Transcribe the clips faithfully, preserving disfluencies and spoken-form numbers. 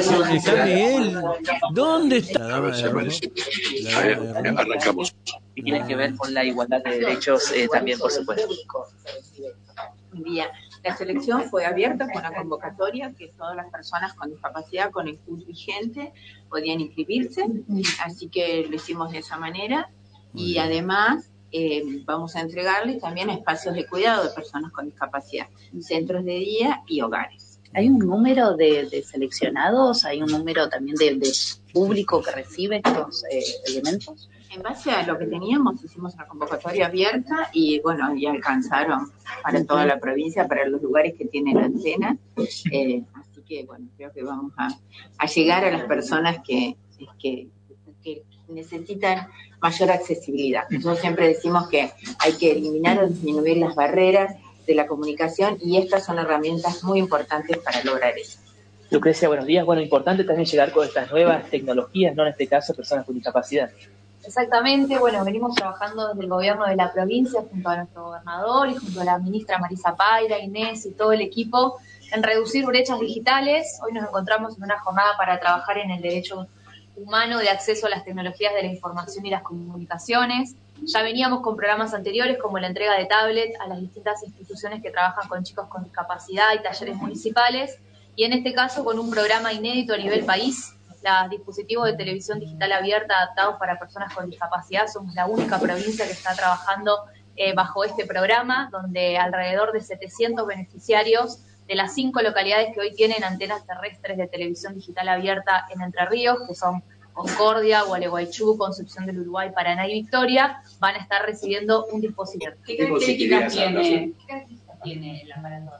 ¿Dónde está Miguel? ¿Dónde está? A ver, a ver, arrancamos. Y tiene que ver con la igualdad de derechos eh, también, por supuesto. Bien. La selección fue abierta con una convocatoria que todas las personas con discapacidad con el C U S vigente podían inscribirse, así que lo hicimos de esa manera. Y además eh, vamos a entregarles también espacios de cuidado de personas con discapacidad, centros de día y hogares. ¿Hay un número de, de seleccionados? ¿Hay un número también de, de público que recibe estos eh, elementos? En base a lo que teníamos, hicimos una convocatoria abierta y, bueno, ya alcanzaron para toda la provincia, para los lugares que tienen antenas. Eh, así que, bueno, creo que vamos a, a llegar a las personas que, que, que necesitan mayor accesibilidad. Nosotros siempre decimos que hay que eliminar o disminuir las barreras de la comunicación y estas son herramientas muy importantes para lograr eso. Lucrecia, buenos días. Bueno, importante también llegar con estas nuevas tecnologías, no en este caso personas con discapacidad. Exactamente, bueno, venimos trabajando desde el gobierno de la provincia junto a nuestro gobernador y junto a la ministra Marisa Paira, Inés y todo el equipo en reducir brechas digitales. Hoy nos encontramos en una jornada para trabajar en el derecho humano de acceso a las tecnologías de la información y las comunicaciones. Ya veníamos con programas anteriores como la entrega de tablets a las distintas instituciones que trabajan con chicos con discapacidad y talleres municipales y en este caso con un programa inédito a nivel país. Los dispositivos de televisión digital abierta adaptados para personas con discapacidad somos la única provincia que está trabajando eh, bajo este programa, donde alrededor de setecientos beneficiarios de las cinco localidades que hoy tienen antenas terrestres de televisión digital abierta en Entre Ríos, que son Concordia, Gualeguaychú, Concepción del Uruguay, Paraná y Victoria, van a estar recibiendo un dispositivo. ¿Qué características tiene, tiene la maratón?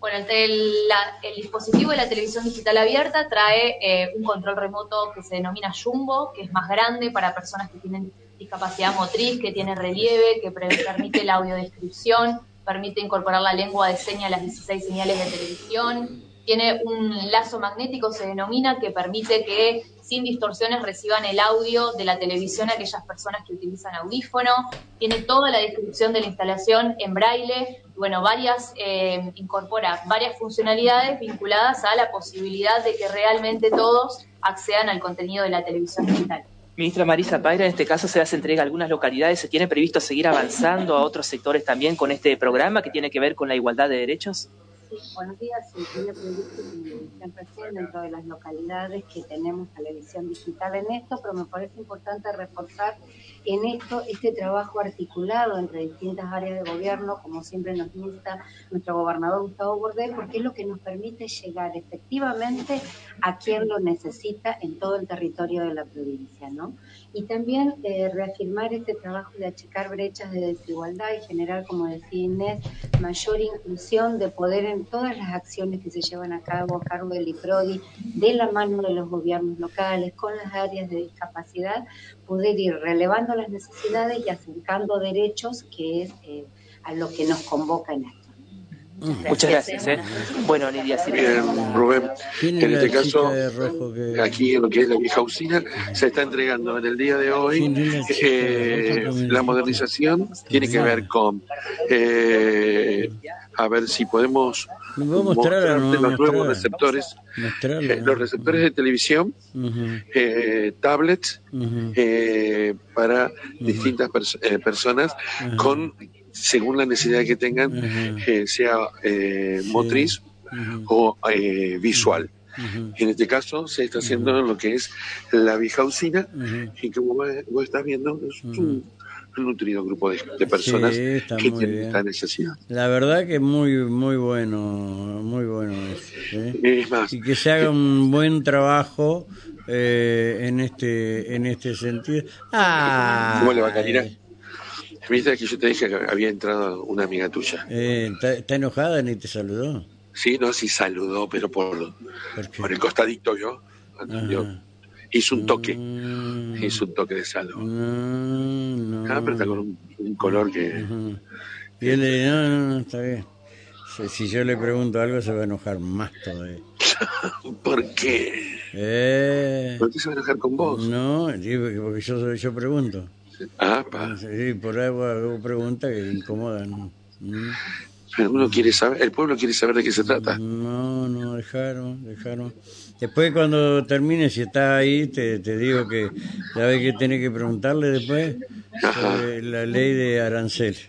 Bueno, el, la, el dispositivo de la televisión digital abierta trae eh, un control remoto que se denomina Jumbo, que es más grande para personas que tienen discapacidad motriz, que tiene relieve, que pre- permite la audiodescripción, permite incorporar la lengua de señas a las dieciséis señales de televisión, tiene un lazo magnético, se denomina, que permite que sin distorsiones reciban el audio de la televisión a aquellas personas que utilizan audífono, tiene toda la descripción de la instalación en braille, bueno, varias, eh, incorpora varias funcionalidades vinculadas a la posibilidad de que realmente todos accedan al contenido de la televisión digital. Ministra Marisa Paira, en este caso se hace entrega a algunas localidades, ¿se tiene previsto seguir avanzando a otros sectores también con este programa que tiene que ver con la igualdad de derechos? Buenos días, se tiene previsto que estén presentes dentro de las localidades que tenemos televisión digital en esto, pero me parece importante reforzar en esto este trabajo articulado entre distintas áreas de gobierno, como siempre nos insta nuestro gobernador Gustavo Bordet, porque es lo que nos permite llegar efectivamente a quien lo necesita en todo el territorio de la provincia, ¿no? Y también eh, reafirmar este trabajo de achicar brechas de desigualdad y generar, como decía Inés, mayor inclusión de poder en todas las acciones que se llevan a cabo a cargo del Iprodi, de la mano de los gobiernos locales, con las áreas de discapacidad, poder ir relevando las necesidades y acercando derechos, que es eh, a lo que nos convoca en esto. Gracias. Muchas gracias. ¿eh? Bueno, Lidia, sí. Bien, Rubén, en este caso, que... aquí en lo que es la vieja usina, se está entregando en el día de hoy eh, la modernización, tiene que ver con, eh, a ver si podemos mostrar no, los nuevos receptores, eh, los receptores de televisión, uh-huh. eh, tablets, uh-huh. eh, para uh-huh. distintas pers- eh, personas uh-huh. con... según la necesidad que tengan, uh-huh. eh, sea eh, motriz uh-huh. o eh, visual. Uh-huh. En este caso se está haciendo uh-huh. lo que es la vieja usina, uh-huh. y que vos, vos estás viendo es un nutrido grupo de, de personas, sí, que tienen bien. Esta necesidad. La verdad que muy muy bueno, muy bueno es, ¿eh? Es más, y que se haga un buen trabajo eh, en este en este sentido. Ah, ¿cómo le va a caminar? Viste que yo te dije que había entrado una amiga tuya. Eh, ¿Está enojada ni te saludó? Sí, no, sí saludó, pero por, ¿Por, por el costadito yo. yo hizo un toque. Mm. Hizo un toque de saludo. No, no. Ah, pero está con un, un color que... Ajá. Y él le dice, no, no, no, está bien. Si, si yo le pregunto algo se va a enojar más todavía. ¿Por qué? Eh... ¿Por qué se va a enojar con vos? No, porque yo, yo pregunto. Ah, pa. Sí, por ahí hago preguntas que incomodan. Uno quiere saber, el pueblo quiere saber de qué se trata. No, no, dejaron, dejaron. Después, cuando termine, si está ahí, te, te digo que sabes que tenés que preguntarle después. Ajá. Sobre la ley de aranceles.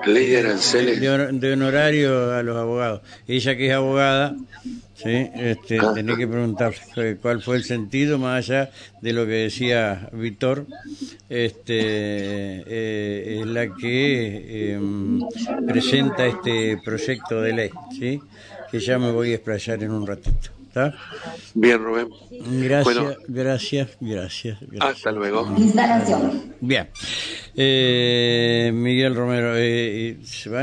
La ley de aranceles. De, de honorario a los abogados. Ella, que es abogada, sí, este, tenés que preguntarle cuál fue el sentido, más allá de lo que decía Víctor. Este, eh, es la que eh, presenta este proyecto de ley, ¿sí? Que ya me voy a explayar en un ratito. ¿Está? Bien, Rubén. Gracias, bueno, gracias, gracias, gracias. Hasta luego. Instalación. Bien. Eh, Miguel Romero, eh, se van a...